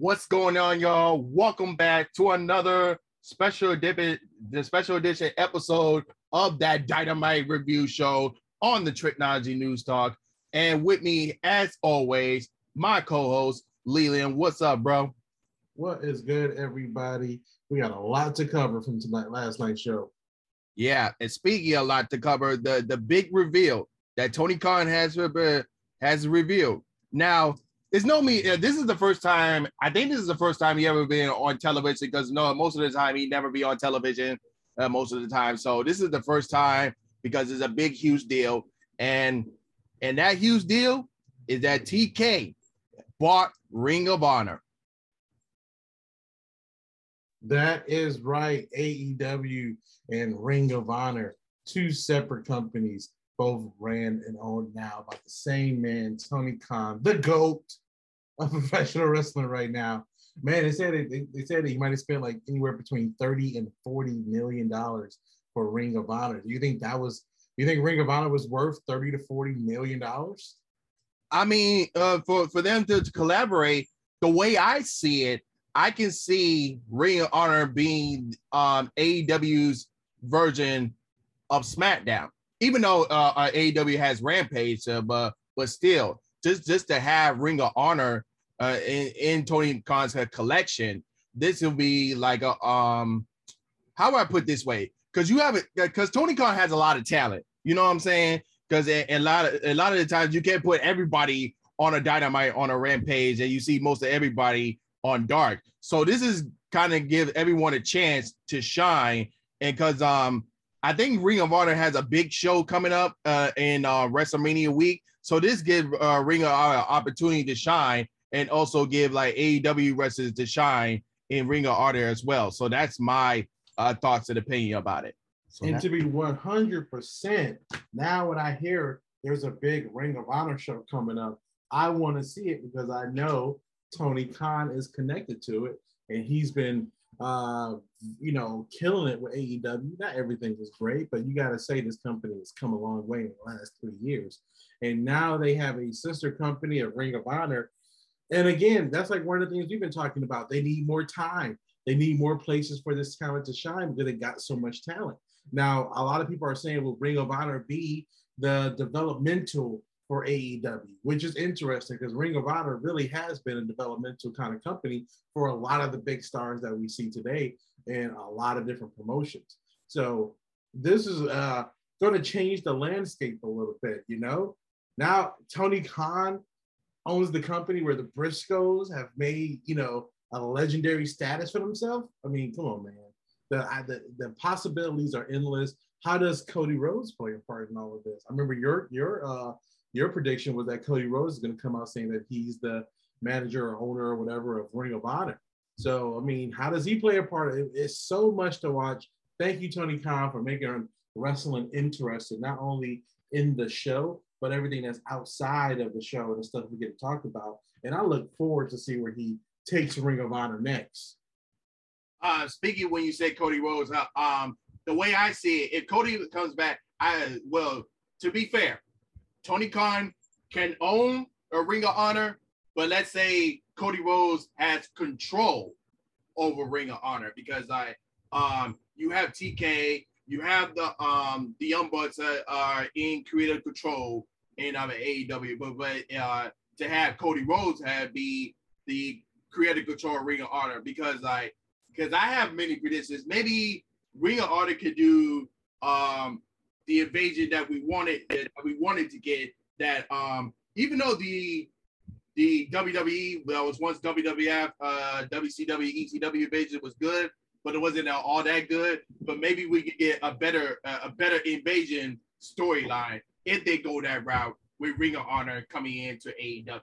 What's going on, y'all? Welcome back to another special edition episode of that Dynamite Review Show on the Technology News Talk. And with me, as always, my co-host, Leland. What's up, bro? What is good, everybody? We got a lot to cover from last night's show. Yeah, and speaking of a lot to cover, the big reveal that Tony Khan has revealed. Now, I think this is the first time he ever been on television, because most of the time he never be on television most of the time. So this is the first time, because it's a big, huge deal. And that huge deal is that TK bought Ring of Honor. That is right. AEW and Ring of Honor, two separate companies, both ran and owned now by the same man, Tony Khan, the GOAT of professional wrestling right now. Man, they said that he might have spent like anywhere between $30 and $40 million for Ring of Honor. Do you think Ring of Honor was worth $30 to $40 million? I mean, for them to collaborate, the way I see it, I can see Ring of Honor being AEW's version of SmackDown, even though AEW has Rampage, but still, just to have Ring of Honor in Tony Khan's collection, this will be like a how do I put this way? Because Tony Khan has a lot of talent, you know what I'm saying? Because a lot of the times you can't put everybody on a Dynamite, on a Rampage, and you see most of everybody on Dark. So this is kind of give everyone a chance to shine, and because I think Ring of Honor has a big show coming up in WrestleMania week. So this gives Ring of Honor opportunity to shine, and also give like AEW wrestlers to shine in Ring of Honor as well. So that's my thoughts and opinion about it. So and to be 100%, now when I hear there's a big Ring of Honor show coming up, I want to see it, because I know Tony Khan is connected to it, and he's been killing it with AEW. Not everything is great, but you got to say this company has come a long way in the last 3 years. And now they have a sister company of Ring of Honor. And again, that's like one of the things we've been talking about. They need more time. They need more places for this talent to shine, because they got so much talent. Now, a lot of people are saying, will Ring of Honor be the developmental for AEW, which is interesting, because Ring of Honor really has been a developmental kind of company for a lot of the big stars that we see today in a lot of different promotions. So this is going to change the landscape a little bit, you know? Now, Tony Khan owns the company where the Briscoes have made, a legendary status for themselves. I mean, come on, man. The possibilities are endless. How does Cody Rhodes play a part in all of this? I remember your prediction was that Cody Rhodes is going to come out saying that he's the manager or owner or whatever of Ring of Honor. So, I mean, how does he play a part? It's so much to watch. Thank you, Tony Khan, for making wrestling interesting, not only in the show, but everything that's outside of the show and the stuff we get to talk about. And I look forward to see where he takes Ring of Honor next. Speaking when you say Cody Rhodes, the way I see it, if Cody comes back, to be fair, Tony Khan can own a Ring of Honor, but let's say Cody Rhodes has control over Ring of Honor, because you have TK, you have the Young Bucks that are in creative control in AEW, but to have Cody Rhodes be the creative control of Ring of Honor, because I have many predictions. Maybe Ring of Honor could do the invasion that we wanted to get, that even though the WWE that was once WWF, WCW, ECW invasion was good, but it wasn't all that good. But maybe we could get a better invasion storyline if they go that route with Ring of Honor coming into AEW.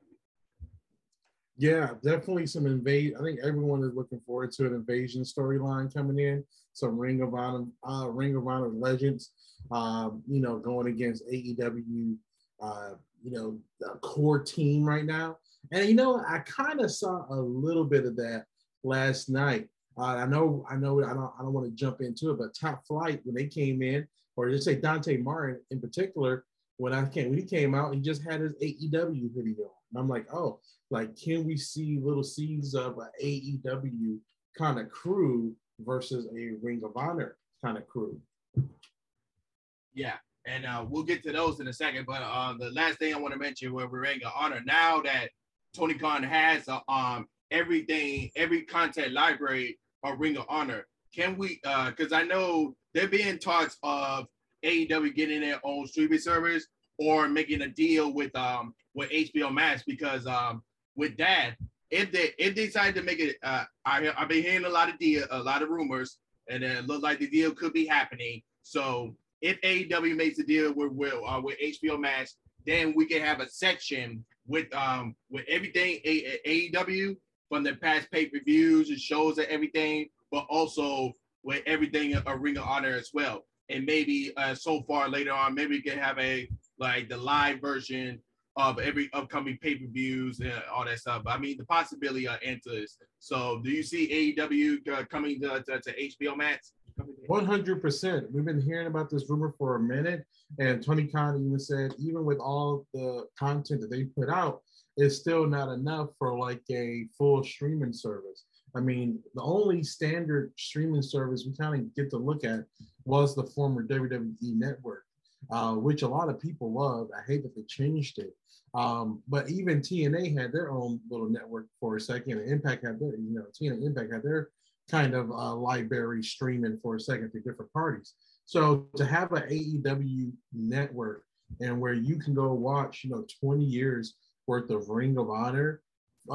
Yeah, definitely some invasion. I think everyone is looking forward to an invasion storyline coming in. Some Ring of Honor legends, going against AEW, the core team right now. And I kind of saw a little bit of that last night. I don't want to jump into it, but Top Flight, when they came in, or just say Dante Martin in particular, when he came out, he just had his AEW video on. And I'm like, oh, like, can we see little seeds of an AEW kind of crew versus a Ring of Honor kind of crew? Yeah, and we'll get to those in a second. But the last thing I want to mention with Ring of Honor, now that Tony Khan has everything, every content library of Ring of Honor, can we, because I know they're being talks of AEW getting their own streaming service or making a deal with HBO Max, because with that, if they decide to make it, I've been hearing a lot of rumors, and it looked like the deal could be happening. So if AEW makes a deal with HBO Max, then we can have a section with everything AEW, from their past pay-per-views and shows and everything, but also with everything a Ring of Honor as well. And maybe so far later on, maybe we can have the live version of every upcoming pay-per-views and all that stuff. I mean, the possibility are endless. So do you see AEW coming to HBO Max? 100%. We've been hearing about this rumor for a minute, and Tony Khan even said, even with all the content that they put out, it's still not enough for like a full streaming service. I mean, the only standard streaming service we kind of get to look at was the former WWE Network, which a lot of people loved. I hate that they changed it. But even TNA had their own little network for a second. And Impact had their, TNA Impact had their kind of library streaming for a second through different parties. So to have an AEW network and where you can go watch, 20 years worth of Ring of Honor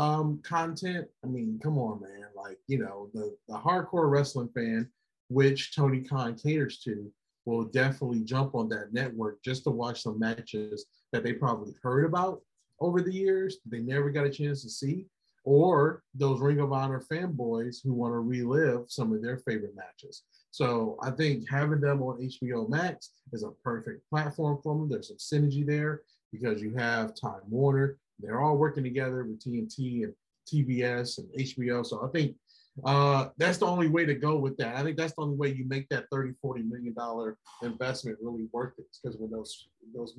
content, I mean, come on, man. Like, the hardcore wrestling fan, which Tony Khan caters to, will definitely jump on that network just to watch some matches that they probably heard about over the years, they never got a chance to see, or those Ring of Honor fanboys who want to relive some of their favorite matches. So I think having them on HBO Max is a perfect platform for them. There's some synergy there because you have Time Warner. They're all working together with TNT and TBS and HBO. So I think that's the only way to go with that. I think that's the only way you make that $30-40 million investment really worth it, because when those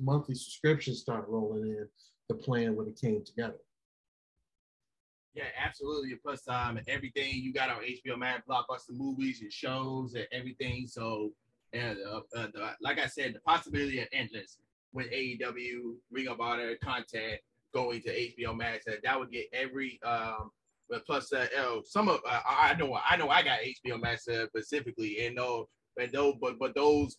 monthly subscriptions start rolling in, the plan when it came together. Yeah, absolutely. Plus, everything you got on HBO Max, blockbuster movies and shows and everything. So, and like I said, the possibility of endless with AEW, Ring of Honor content going to HBO Max. That would get every. But plus, some of I know I got HBO Max specifically, but those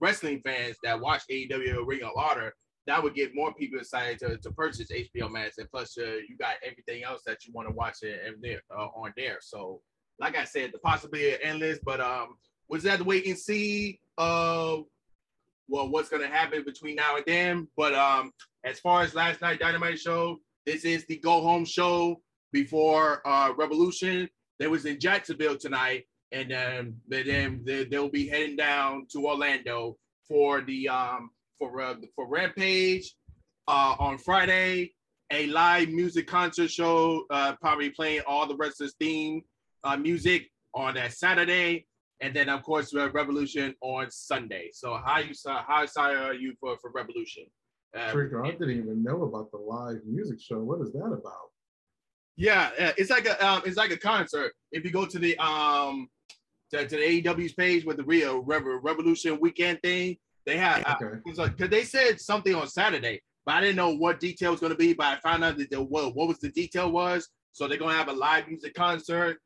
wrestling fans that watch AEW, Ring of Honor, that would get more people excited to purchase HBO Max, and plus you got everything else that you want to watch on there. So, like I said, the possibility is endless. But we'll have to wait and see what's gonna happen between now and then. But as far as last night Dynamite show, this is the go home show before Revolution. They was in Jacksonville tonight, and then they'll be heading down to Orlando for the for Rampage on Friday, a live music concert show, probably playing all the wrestlers' theme music on that Saturday, and then of course Revolution on Sunday. So how excited are you for Revolution? I didn't even know about the live music show. What is that about? Yeah, it's like a concert. If you go to the to the AEW's page with the Rio Revolution weekend thing. They had, because they said something on Saturday, but I didn't know what detail was going to be, but I found out that what was the detail was. So they're going to have a live music concert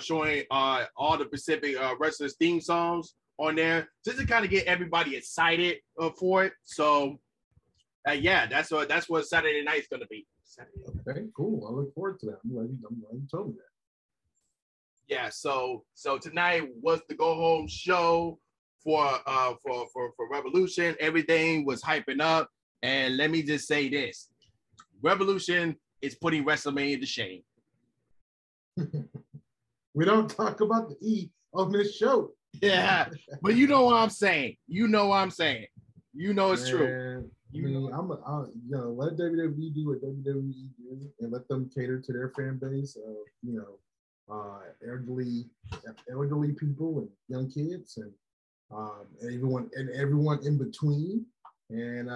showing all the Pacific wrestlers' theme songs on there, just to kind of get everybody excited for it. So, that's what Saturday night's going to be. Okay, cool. I look forward to that. I'm glad you told me that. Yeah, so tonight was the go-home show for Revolution. Everything was hyping up, and let me just say this: Revolution is putting WrestleMania to shame. We don't talk about the E on this show. Yeah, but you know what I'm saying. You know it's true. Let WWE do what WWE do, and let them cater to their fan base of elderly people and young kids and everyone in between, And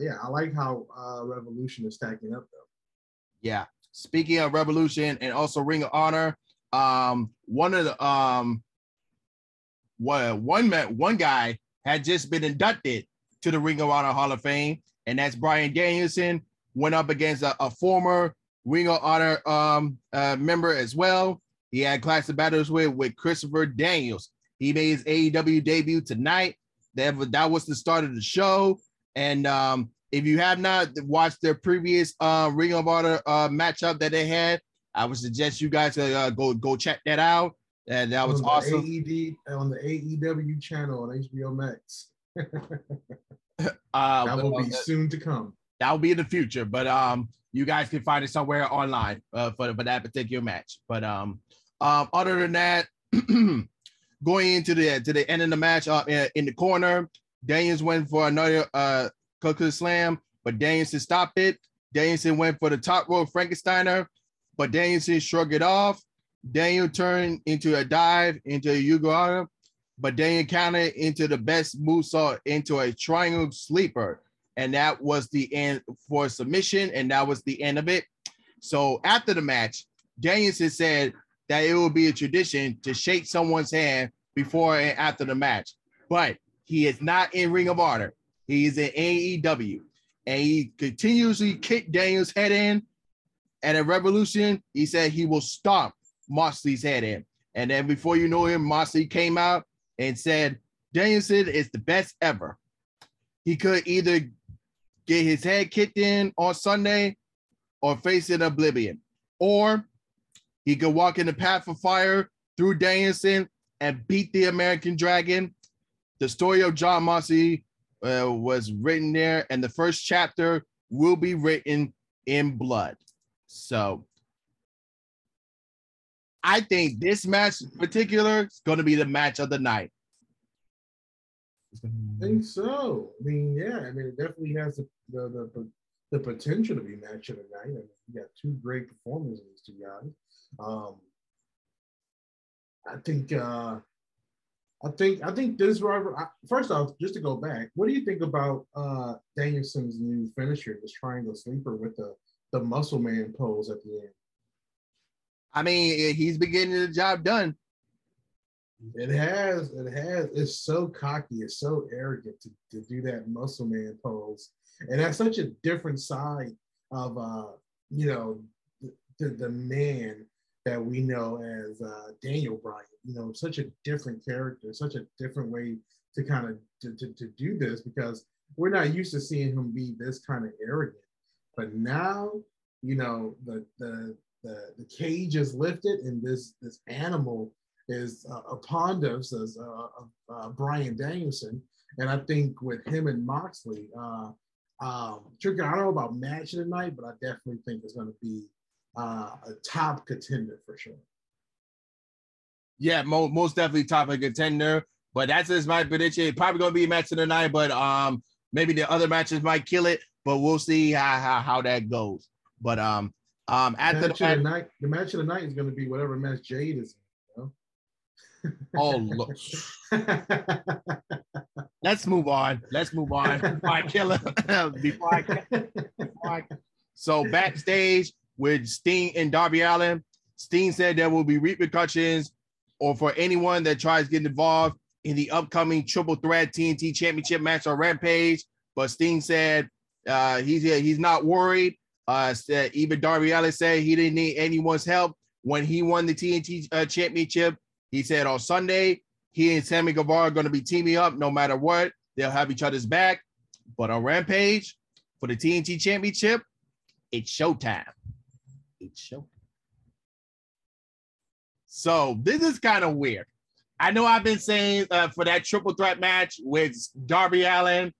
yeah, I like how Revolution is stacking up, though. Yeah. Speaking of Revolution and also Ring of Honor, one of the one guy had just been inducted to the Ring of Honor Hall of Fame, and that's Bryan Danielson. Went up against a former Ring of Honor member as well. He had classic battles with Christopher Daniels. He made his AEW debut tonight. That was the start of the show. And if you have not watched their previous Ring of Honor matchup that they had, I would suggest you guys go check that out. And that was awesome. On the AEW channel on HBO Max. That will be soon to come. That will be in the future, but you guys can find it somewhere online for that particular match. But other than that, going into the end of the match in the corner, Danielson went for another Cuckoo Slam, but Danielson stopped it. Danielson went for the top rope Frankensteiner, but Danielson shrugged it off. Daniel turned into a dive into a Ugara, but Daniel countered into the best movesault into a triangle sleeper. And that was the end for submission, and that was the end of it. So after the match, Danielson said that it will be a tradition to shake someone's hand before and after the match. But he is not in Ring of Honor. He is in AEW. And he continuously kicked Daniel's head in. And at Revolution, he said he will stomp Moxley's head in. And then before you know him, Moxley came out and said, Danielson is the best ever. He could either get his head kicked in on Sunday or face in oblivion. Or he could walk in the path of fire through Danielson and beat the American Dragon. The story of Jon Moxley was written there, and the first chapter will be written in blood. So I think this match in particular is going to be the match of the night. I think so. I mean, yeah. I mean, it definitely has the potential to be match of the night. I mean, you got two great performers in these two guys. I think this rival. First off, just to go back, what do you think about Danielson's new finisher, this triangle sleeper with the muscle man pose at the end? I mean, he's been getting the job done. It has. It's so cocky. It's so arrogant to do that muscle man pose, and that's such a different side of the man that we know as Daniel Bryan. You know, such a different character, such a different way to kind of to do this, because we're not used to seeing him be this kind of arrogant. But now, you know, the cage is lifted, and this animal is upon us as Bryan Danielson. And I think with him and Moxley, Trigger, I don't know about match of the night, but I definitely think it's going to be a top contender for sure. Yeah, most definitely top of contender. But that's just my prediction. It's probably going to be a match of the night, but maybe the other matches might kill it, but we'll see how that goes. But after the match of the night is going to be whatever match Jade is. Oh, look. Let's move on. Before I kill him. So backstage with Sting and Darby Allin, Sting said there will be repercussions or for anyone that tries to get involved in the upcoming triple threat TNT championship match on Rampage. But Sting said he's not worried. Said even Darby Allin said he didn't need anyone's help when he won the TNT championship. He said on Sunday, he and Sammy Guevara are going to be teaming up no matter what. They'll have each other's back. But on Rampage, for the TNT Championship, it's showtime. So this is kind of weird. I know I've been saying for that triple threat match with Darby Allin,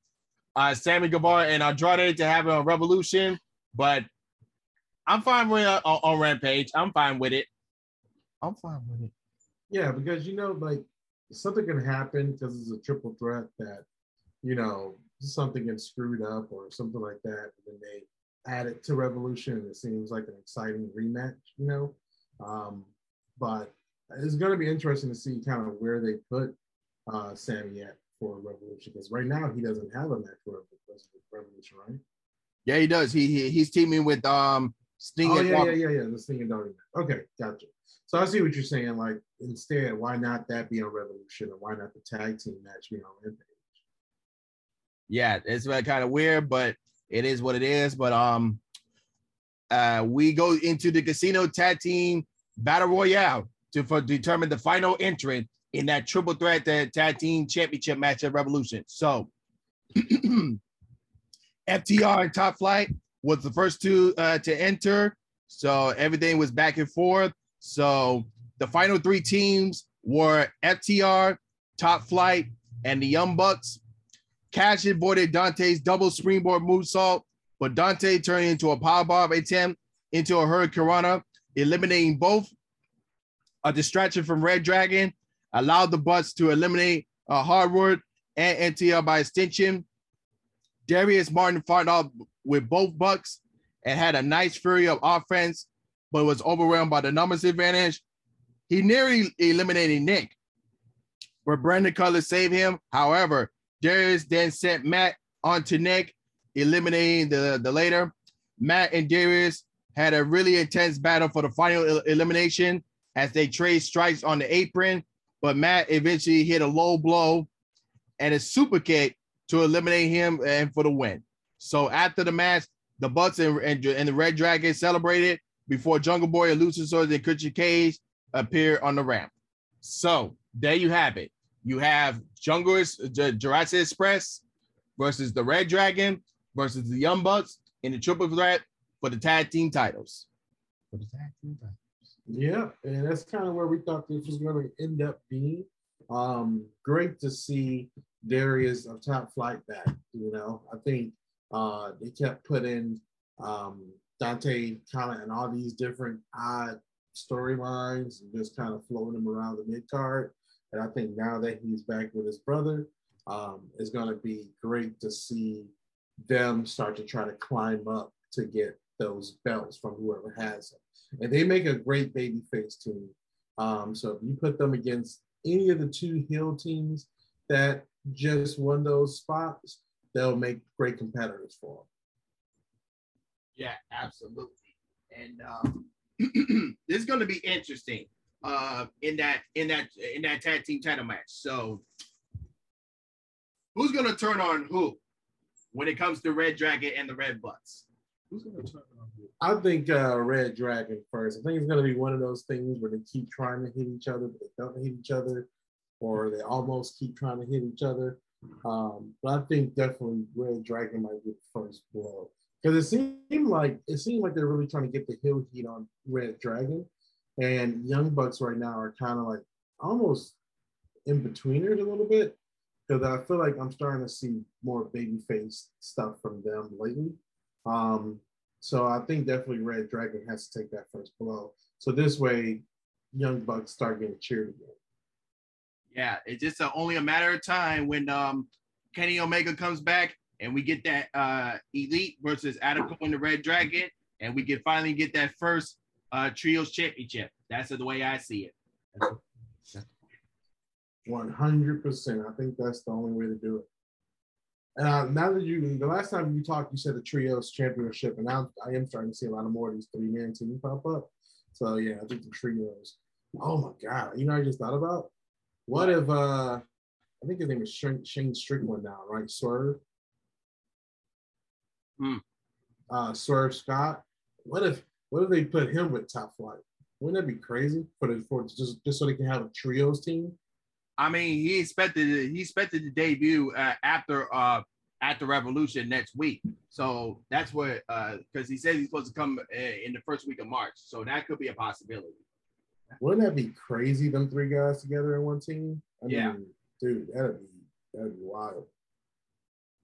Sammy Guevara, and Andrade to have a Revolution, but I'm fine with it on Rampage. I'm fine with it. Yeah, because, you know, like, something can happen because it's a triple threat that, you know, something gets screwed up or something like that. And then they add it to Revolution, and it seems like an exciting rematch, you know. But it's going to be interesting to see kind of where they put Sammy at for Revolution, because right now he doesn't have a match for Right? Yeah, he does. He's teaming with Sting. Oh, yeah. The Sting and Darby. Okay, gotcha. So I see what you're saying. Like, instead, why not that be on Revolution, and why not the tag team match be on Rampage? Yeah, it's kind of weird, but it is what it is. But we go into the casino tag team battle royale to determine the final entrant in that triple threat tag team championship match at Revolution. So FTR and Top Flight was the first two to enter. So everything was back and forth. So the final three teams were FTR, Top Flight, and the Young Bucks. Cash avoided Dante's double springboard moonsault, but Dante turned into a powerbomb attempt into a hurricanrana, eliminating both. A distraction from Red Dragon allowed the Bucks to eliminate Hardwood and NTL by extension. Darius Martin fought off with both Bucks and had a nice flurry of offense, but was overwhelmed by the numbers advantage. He nearly eliminated Nick, where Brandon Cutler saved him. However, Darius then sent Matt onto Nick, eliminating the later. Matt and Darius had a really intense battle for the final elimination as they trade strikes on the apron, but Matt eventually hit a low blow and a super kick to eliminate him and for the win. So after the match, the Bucks and the Red Dragon celebrated before Jungle Boy, Luchasaurus, and Christian Cage appeared on the ramp. So there you have it. You have Jurassic Express versus the Red Dragon versus the Young Bucks in the triple threat for the tag team titles. Yeah, and that's kind of where we thought this was going to end up being. Great to see Darius of Top Flight back. You know, I think they kept putting Dante kind of in all these different odd storylines and just kind of floating them around the mid card. And I think now that he's back with his brother, it's going to be great to see them start to try to climb up to get those belts from whoever has them. And they make a great babyface team. So if you put them against any of the two heel teams that just won those spots, they'll make great competitors for them. Yeah, absolutely. And this is going to be interesting. In that tag team title match. So who's gonna turn on who when it comes to Red Dragon and the Red Bucks? Who's gonna turn on who? I think Red Dragon first. I think it's gonna be one of those things where they keep trying to hit each other, but they don't hit each other, or they almost keep trying to hit each other. But I think definitely Red Dragon might be the first blow. Because it seemed like they're really trying to get the heel heat on Red Dragon. And Young Bucks right now are kind of like almost in-betweeners a little bit, because I feel like I'm starting to see more babyface stuff from them lately. So I think definitely Red Dragon has to take that first blow. So this way, Young Bucks start getting cheered again. Yeah, it's just only a matter of time when Kenny Omega comes back and we get that Elite versus Adam Cole and the Red Dragon, and we can finally get that first Trios Championship. That's the way I see it. 100%. I think that's the only way to do it. Now that the last time you talked, you said the Trios Championship, and now I am starting to see a lot of more of these three-man teams pop up. So, yeah, I think the Trios. Oh, my God. You know what I just thought about? What if, I think his name is Shane Strickland now, right? Swerve? Swerve Scott? What if they put him with Top Flight? Wouldn't that be crazy for just so they can have a trios team? I mean, he expected to debut after Revolution next week. So that's what because he says he's supposed to come in the first week of March. So that could be a possibility. Wouldn't that be crazy? Them three guys together in one team. I mean, dude, that'd be wild.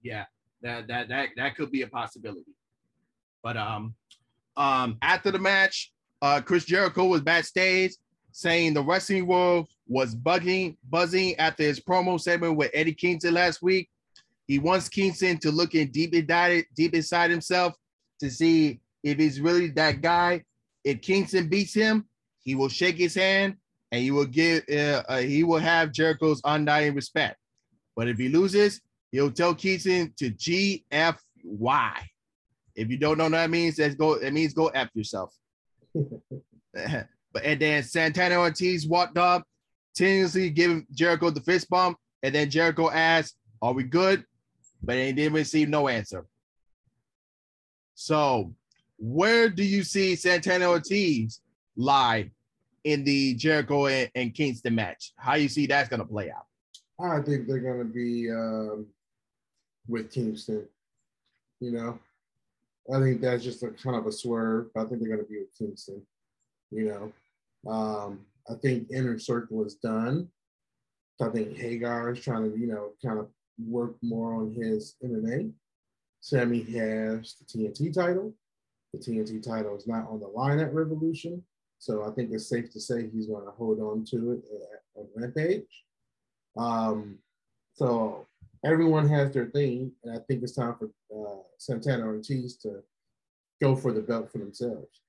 Yeah, that could be a possibility, but after the match, Chris Jericho was backstage saying the wrestling world was buzzing after his promo segment with Eddie Kingston last week. He wants Kingston to look in deep inside himself to see if he's really that guy. If Kingston beats him, he will shake his hand and he will have Jericho's undying respect. But if he loses, He'll tell Keaton to GFY. If you don't know what that means, that's go. It means go F yourself. And then Santana Ortiz walked up, continuously giving Jericho the fist bump. And then Jericho asked, "Are we good?" But he didn't receive no answer. So, where do you see Santana Ortiz lie in the Jericho and Kingston match? How you see that's going to play out? I think they're going to be with Kingston. You know, I think that's just a kind of a swerve. I think they're going to be with Kingston. You know, I think Inner Circle is done. I think Hagar is trying to, you know, kind of work more on his MMA. Sammy has the TNT title. The TNT title is not on the line at Revolution. So I think it's safe to say he's going to hold on to it at Rampage. So everyone has their thing, and I think it's time for Santana Ortiz to go for the belt for themselves.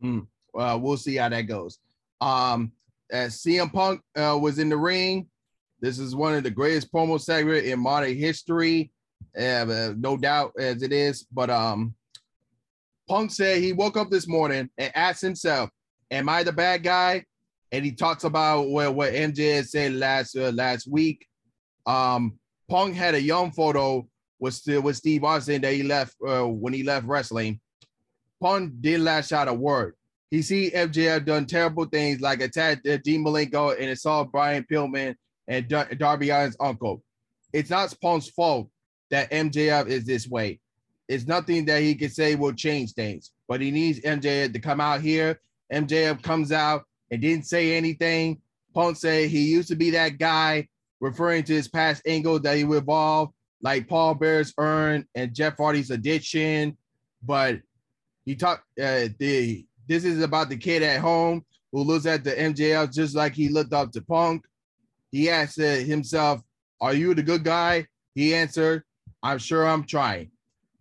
Well, we'll see how that goes. As CM Punk was in the ring, this is one of the greatest promo segments in modern history, no doubt as it is. But Punk said he woke up this morning and asked himself, "Am I the bad guy?" And he talks about what MJF said last week. Punk had a young photo with Steve Austin that he left when he left wrestling. Punk didn't lash out a word. He see MJF done terrible things like attacked Dean Malenko and assault Brian Pillman and Darby Allin's uncle. It's not Punk's fault that MJF is this way. It's nothing that he can say will change things, but he needs MJF to come out here. MJF comes out and didn't say anything. Punk said he used to be that guy, referring to his past angle that he would evolve, like Paul Bear's urn and Jeff Hardy's addiction, but he talked this is about the kid at home who looks at the MJF just like he looked up to Punk. He asked himself, "Are you the good guy?" He answered, "I'm sure I'm trying."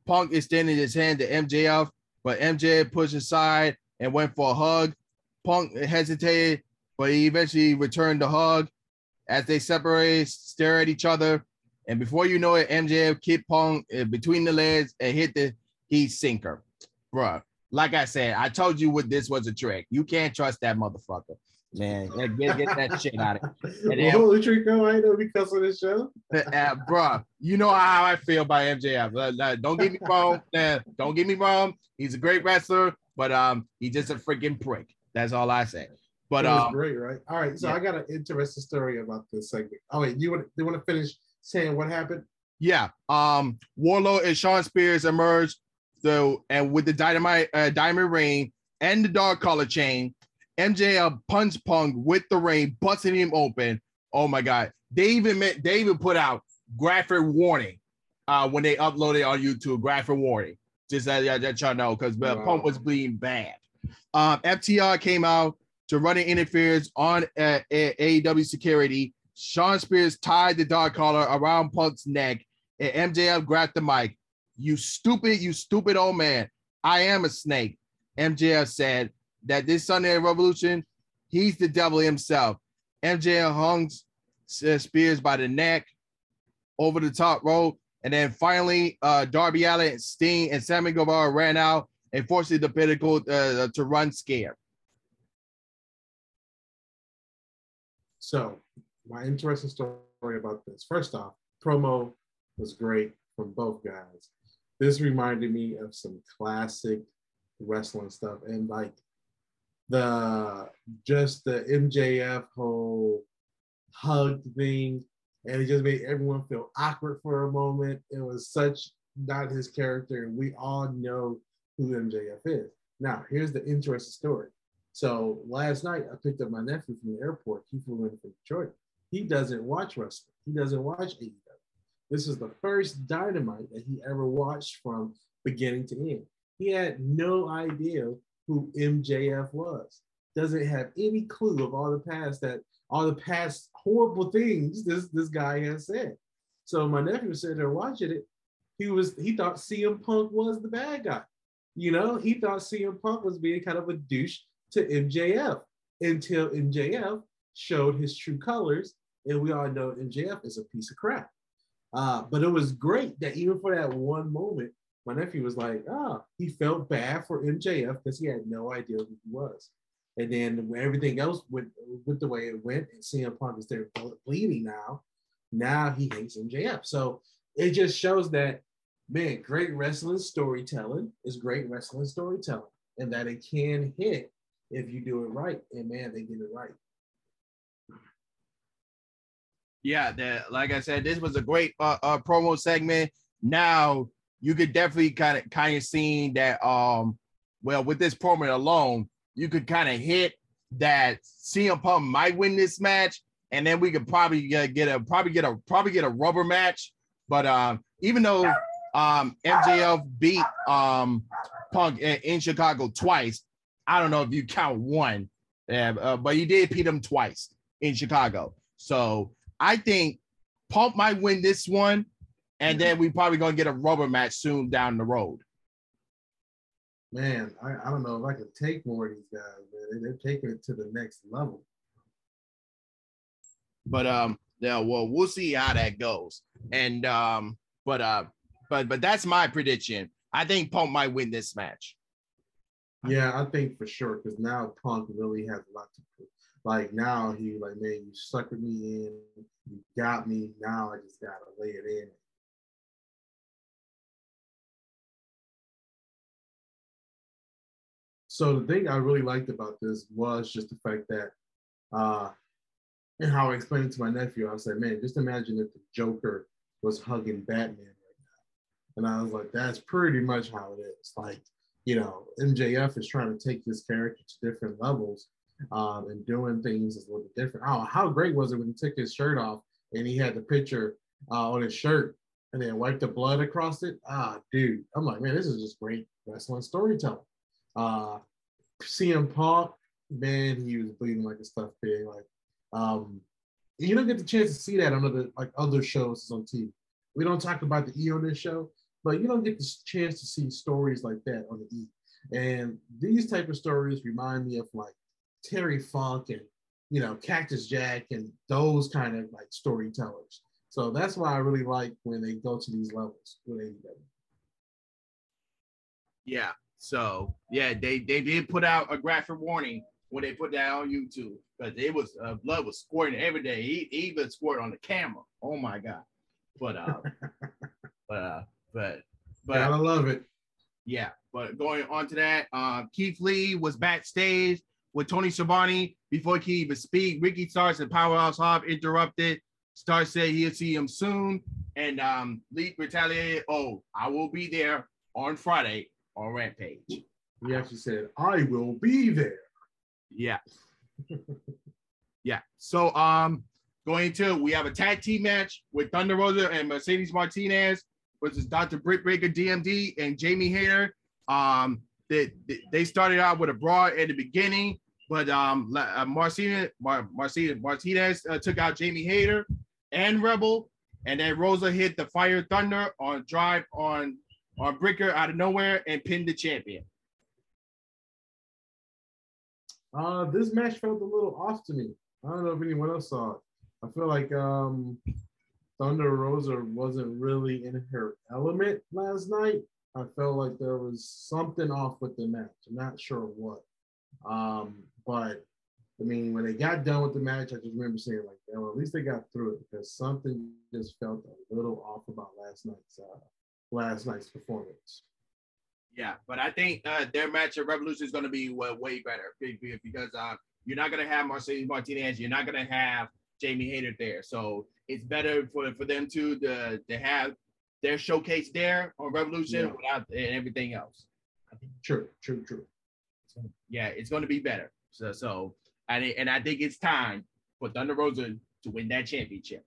Punk extended his hand to MJF, but MJF pushed aside and went for a hug. Punk hesitated, but he eventually returned the hug. As they separated, stare at each other, and before you know it, MJF kicked Punk between the legs and hit the heat sinker. Bruh, like I said, I told you what this was a trick. You can't trust that motherfucker, man. Get that shit out of it. Holy trick, though, ain't it because of this show? Bruh, you know how I feel by MJF. Don't get me wrong. Don't get me wrong. He's a great wrestler, but he's just a freaking prick. That's all I say. But it was great, right? All right, so yeah. I got an interesting story about this segment. Oh wait, you want to finish saying what happened? Yeah. Wardlow and Sean Spears emerged, and with the diamond ring and the dark collar chain. MJF punched Punk with the ring, busting him open. Oh my God! They even put out graphic warning when they uploaded on YouTube. Graphic warning, just that y'all know, because Punk was bleeding bad. FTR came out to run an interference on AEW security. Sean Spears tied the dog collar around Punk's neck, and MJF grabbed the mic. You stupid old man. I am a snake. MJF said that this Sunday at Revolution, he's the devil himself. MJF hung Spears by the neck over the top rope, and then finally Darby Allin, Sting, and Sammy Guevara ran out and forced the Pinnacle to run scared. So, my interesting story about this. First off, promo was great from both guys. This reminded me of some classic wrestling stuff, and like the MJF whole hug thing, and it just made everyone feel awkward for a moment. It was such not his character, and we all know who MJF is. Now, here's the interesting story. So last night, I picked up my nephew from the airport. He flew in from Detroit. He doesn't watch wrestling. He doesn't watch AEW. This is the first Dynamite that he ever watched from beginning to end. He had no idea who MJF was. Doesn't have any clue of all the past horrible things this guy has said. So my nephew was sitting there watching it. He thought CM Punk was the bad guy. You know, he thought CM Punk was being kind of a douche to MJF until MJF showed his true colors, and we all know MJF is a piece of crap. But it was great that even for that one moment, my nephew was like, he felt bad for MJF because he had no idea who he was. And then everything else went the way it went, and CM Punk is there bleeding now. Now he hates MJF. So it just shows that, man, great wrestling storytelling is great wrestling storytelling, and that it can hit if you do it right. And, man, they did it right. Yeah, like I said, this was a great promo segment. Now you could definitely kind of see that, well, with this promo alone, you could kind of hit that CM Punk might win this match, and then we could probably get a rubber match. But even though MJF beat Punk in Chicago twice, I don't know if you count one, but he did beat him twice in Chicago. So I think Punk might win this one, and then we probably gonna get a rubber match soon down the road. Man, I don't know if I can take more of these guys, man. They're taking it to the next level. But yeah, well, we'll see how that goes. And but that's my prediction. I think Punk might win this match. Yeah, I think for sure, because now Punk really has a lot to prove. Like now he like, man, you suckered me in, you got me. Now I just gotta lay it in. So the thing I really liked about this was just the fact that, and how I explained to my nephew, I was like, man, just imagine if the Joker was hugging Batman right now. And I was like, that's pretty much how it is. Like, you know, MJF is trying to take this character to different levels, and doing things is a little bit different. Oh, how great was it when he took his shirt off and he had the picture on his shirt and then wiped the blood across it? Ah, dude. I'm like, man, this is just great wrestling storytelling. CM Punk, man, he was bleeding like a stuffed pig. Like, you don't get the chance to see that on other shows on TV. We don't talk about the E on this show, but you don't get the chance to see stories like that on the E. And these type of stories remind me of like Terry Funk and, you know, Cactus Jack and those kind of like storytellers. So that's why I really like when they go to these levels with AEW. Yeah. So, yeah, they did put out a graphic warning when they put that on YouTube, because it was blood was squirting every day. He even squirted on the camera. Oh my God! But but I love it. Yeah, but going on to that, Keith Lee was backstage with Tony Schiavone. Before he could even speak, Ricky Starks and Powerhouse Hobbs interrupted. Starks said he'll see him soon, and Lee retaliated. Oh, I will be there on Friday. On Rampage. He actually said, I will be there. Yeah. Yeah. So we have a tag team match with Thunder Rosa and Mercedes Martinez versus Dr. Britt Baker, DMD, and Jamie Hayter. They started out with a brawl at the beginning, but Mercedes Martinez took out Jamie Hayter and Rebel, and then Rosa hit the Fire Thunder on drive on Bricker out of nowhere and pinned the champion. This match felt a little off to me. I don't know if anyone else saw it. I feel like Thunder Rosa wasn't really in her element last night. I felt like there was something off with the match. I'm not sure what. But, I mean, when they got done with the match, I just remember saying, like, well, at least they got through it, because something just felt a little off about last night's performance. Yeah, but I think their match at Revolution is going to be way better, because you're not going to have Mercedes Martinez, you're not going to have Jamie Hayter there, so it's better for them to have their showcase there on Revolution, yeah, without and everything else. True. Yeah, it's going to be better. So and I think it's time for Thunder Rosa to win that championship.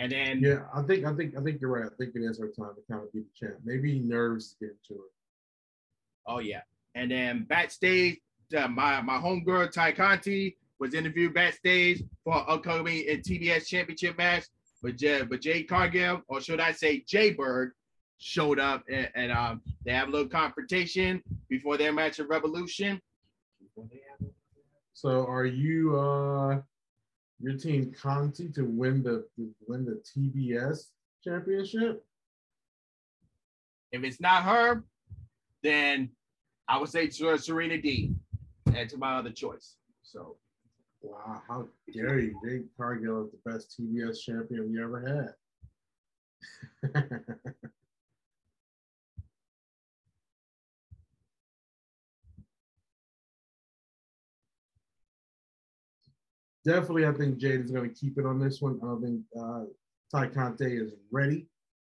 And then, yeah, I think you're right. I think it is her time to kind of be the champ. Maybe nerves get to it. Oh yeah. And then backstage, my homegirl Ty Conti was interviewed backstage for an upcoming TBS Championship match. But Jade Cargill, or should I say Jay Bird, showed up, and they have a little confrontation before their match at Revolution. So are you your team Conti to win the TBS championship? If it's not her, then I would say Serena D. That's my other choice. So. Wow, how dare you? Jade Cargill is the best TBS champion we ever had. Definitely, I think Jade is going to keep it on this one. I don't think Ty Conte is ready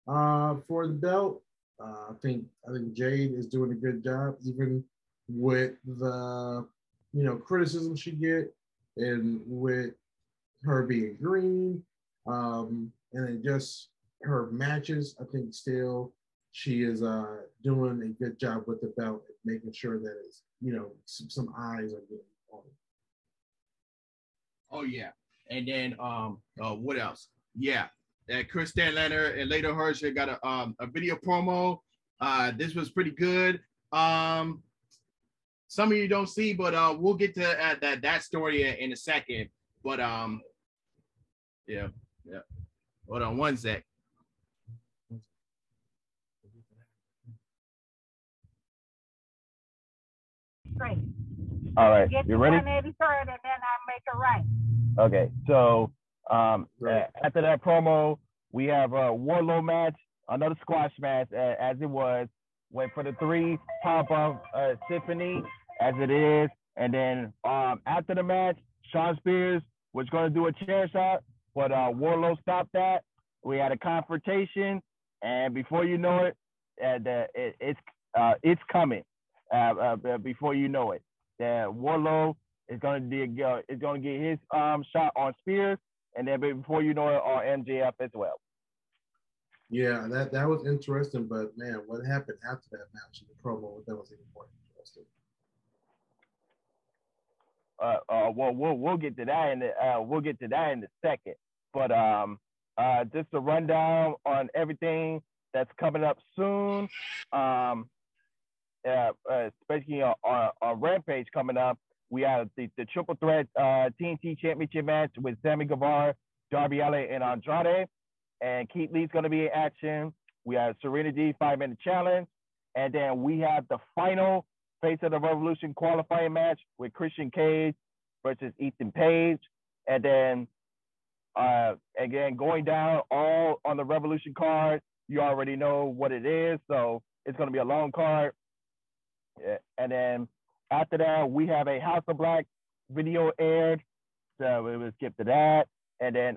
for the belt. I think Jade is doing a good job, even with the criticism she get, and with her being green, and then just her matches. I think still she is doing a good job with the belt, and making sure that it's some eyes are getting on it. Oh yeah, and then what else? Yeah, that Kristen Leonard and Leda Hirsch got a video promo. This was pretty good. Some of you don't see, but we'll get to that story in a second. But yeah. Hold on one sec. Great. All right, you ready? Get 183rd, and then I'll make it right. Okay, so after that promo, we have a Wardlow match, another squash match, as it was. Went for the 3 pop-up symphony, as it is. And then after the match, Sean Spears was going to do a chair shot, but Wardlow stopped that. We had a confrontation, and before you know it, it's coming. Before you know it. That Wardlow is going to get his shot on Spears, and then before you know it, on MJF as well. Yeah, that was interesting, but man, what happened after that match in the promo? That was even more interesting. We'll get to that in a second. But just a rundown on everything that's coming up soon. Especially on Rampage coming up, we have the triple threat TNT Championship match with Sammy Guevara, Darby Allin, and Andrade. And Keith Lee's going to be in action. We have Serena D 5-minute challenge, and then we have the final Face of the Revolution qualifying match with Christian Cage versus Ethan Page, and then again going down all on the Revolution card. You already know what it is, so it's going to be a long card. Yeah. And then after that, we have a House of Black video aired, so we will skip to that. And then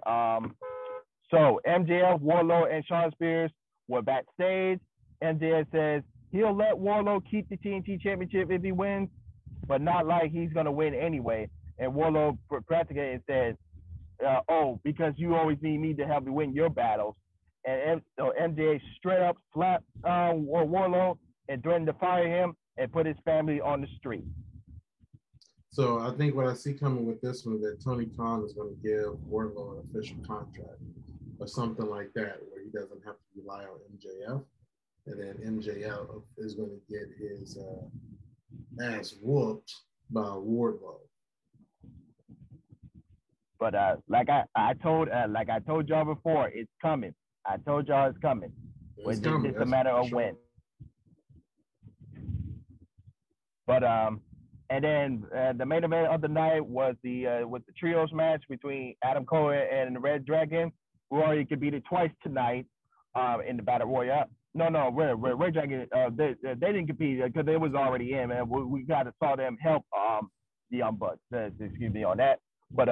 so MJF, Wardlow, and Sean Spears were backstage. MJF says he'll let Wardlow keep the TNT Championship if he wins, but not like he's gonna win anyway. And Wardlow practically says, "Oh, because you always need me to help you win your battles." And so MJF straight up slapped Wardlow and threatened to fire him and put his family on the street. So I think what I see coming with this one is that Tony Khan is going to give Wardlow an official contract or something like that, where he doesn't have to rely on MJF, and then MJF is going to get his ass whooped by Wardlow. But like I told y'all before, it's coming. I told y'all it's coming. It's just a matter of when. But and then the main event of the night was the trios match between Adam Cole and Red Dragon, who already competed twice tonight in the Battle Royale. No, Red Dragon they didn't compete because they was already in, man. We gotta saw them help the Young Bucks. Excuse me on that. But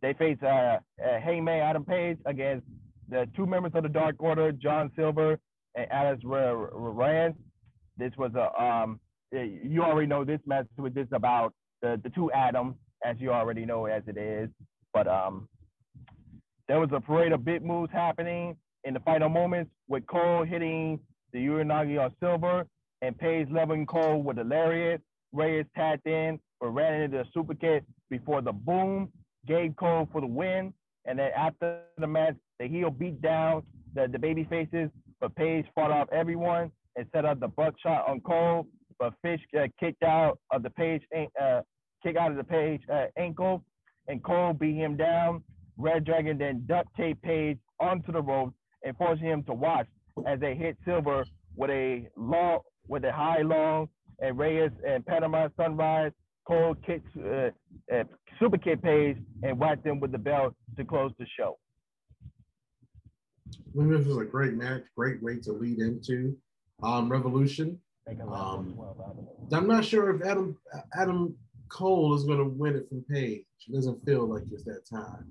they faced Heyman Adam Page against the 2 members of the Dark Order, John Silver and Alex Reynolds. This was a you already know this match was just about the 2 Adams, as you already know as it is. But there was a parade of big moves happening in the final moments, with Cole hitting the Uranagi on Silver and Page leveling Cole with the lariat. Reyes tapped in but ran into the super kick before the boom, gave Cole for the win. And then after the match, the heel beat down the baby faces, but Page fought off everyone and set up the buckshot on Cole. But Fish kicked out of the Page ankle, and Cole beat him down. Red Dragon then duct taped Page onto the ropes and forced him to watch as they hit Silver with a high long and Reyes and Panama Sunrise. Cole kicks super kick Page and whacked him with the belt to close the show. This was a great match, great way to lead into Revolution. I'm not sure if Adam Cole is going to win it from Page. It doesn't feel like it's that time.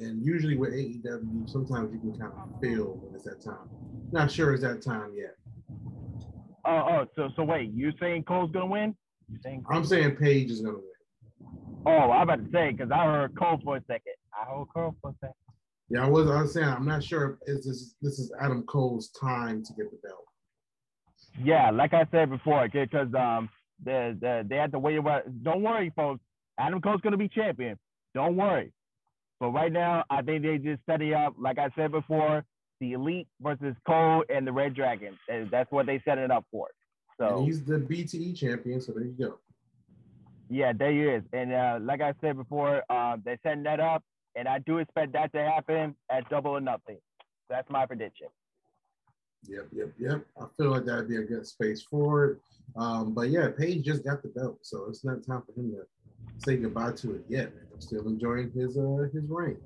And usually with AEW, sometimes you can kind of feel when it's that time. Not sure it's that time yet. So wait, you're saying Cole's going to win? I'm saying Page is going to win. Oh, I'm about to say, because I heard Cole for a second. Yeah, I was saying, I'm not sure if this is Adam Cole's time to get the belt. Yeah, like I said before, because they had to wait about. Don't worry, folks. Adam Cole's going to be champion. Don't worry. But right now, I think they just study up, like I said before, the Elite versus Cole and the Red Dragon. That's what they set it up for. So and he's the BTE champion, so there you go. Yeah, there he is. And like I said before, they're setting that up, and I do expect that to happen at Double or Nothing. That's my prediction. Yep. I feel like that'd be a good space forward. But yeah, Page just got the belt, so it's not time for him to say goodbye to it yet. I'm still enjoying his reign.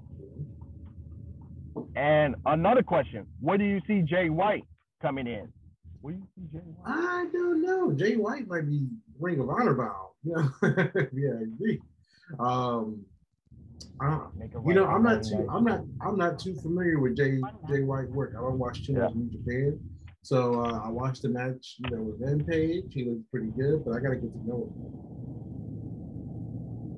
And another question: where do you see Jay White coming in? Where do you see Jay White? I don't know. Jay White might be Ring of Honor bound. Yeah, I agree. I'm not too familiar with Jay White work. I don't watch too much in Japan, so I watched the match with Rampage. He looked pretty good, but I gotta get to know him.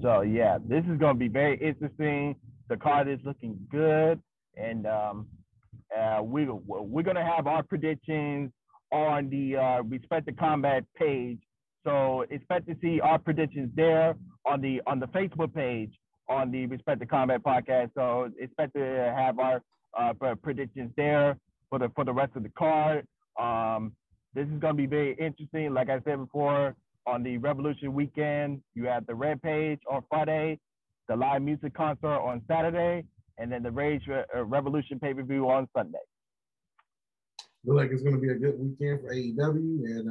So yeah, this is gonna be very interesting. The card is looking good, and we're gonna have our predictions on the Respect the Combat page. So expect to see our predictions there on the Facebook page. On the Respect the Combat podcast, so expect to have our predictions there for the rest of the card. This is going to be very interesting. Like I said before, on the Revolution weekend, you have the Rampage on Friday, the live music concert on Saturday, and then the Revolution pay-per-view on Sunday. I feel like it's going to be a good weekend for AEW, and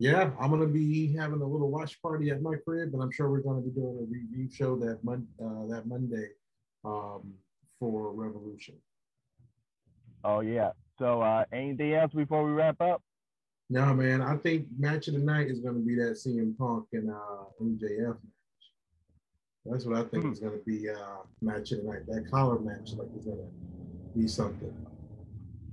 yeah, I'm going to be having a little watch party at my crib, and I'm sure we're going to be doing a review show that Monday for Revolution. Oh, yeah. So anything else before we wrap up? No, man. I think match of the night is going to be that CM Punk and MJF match. That's what I think is going to be match of the night. That collar match is going to be something.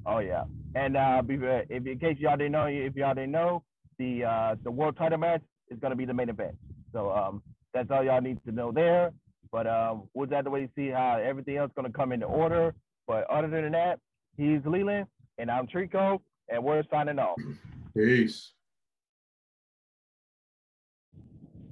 Oh, yeah. And in case y'all didn't know, the world title match is going to be the main event. So that's all y'all need to know there. But we'll have to wait and see how everything else is going to come into order. But other than that, he's Leland, and I'm Trico, and we're signing off. Peace.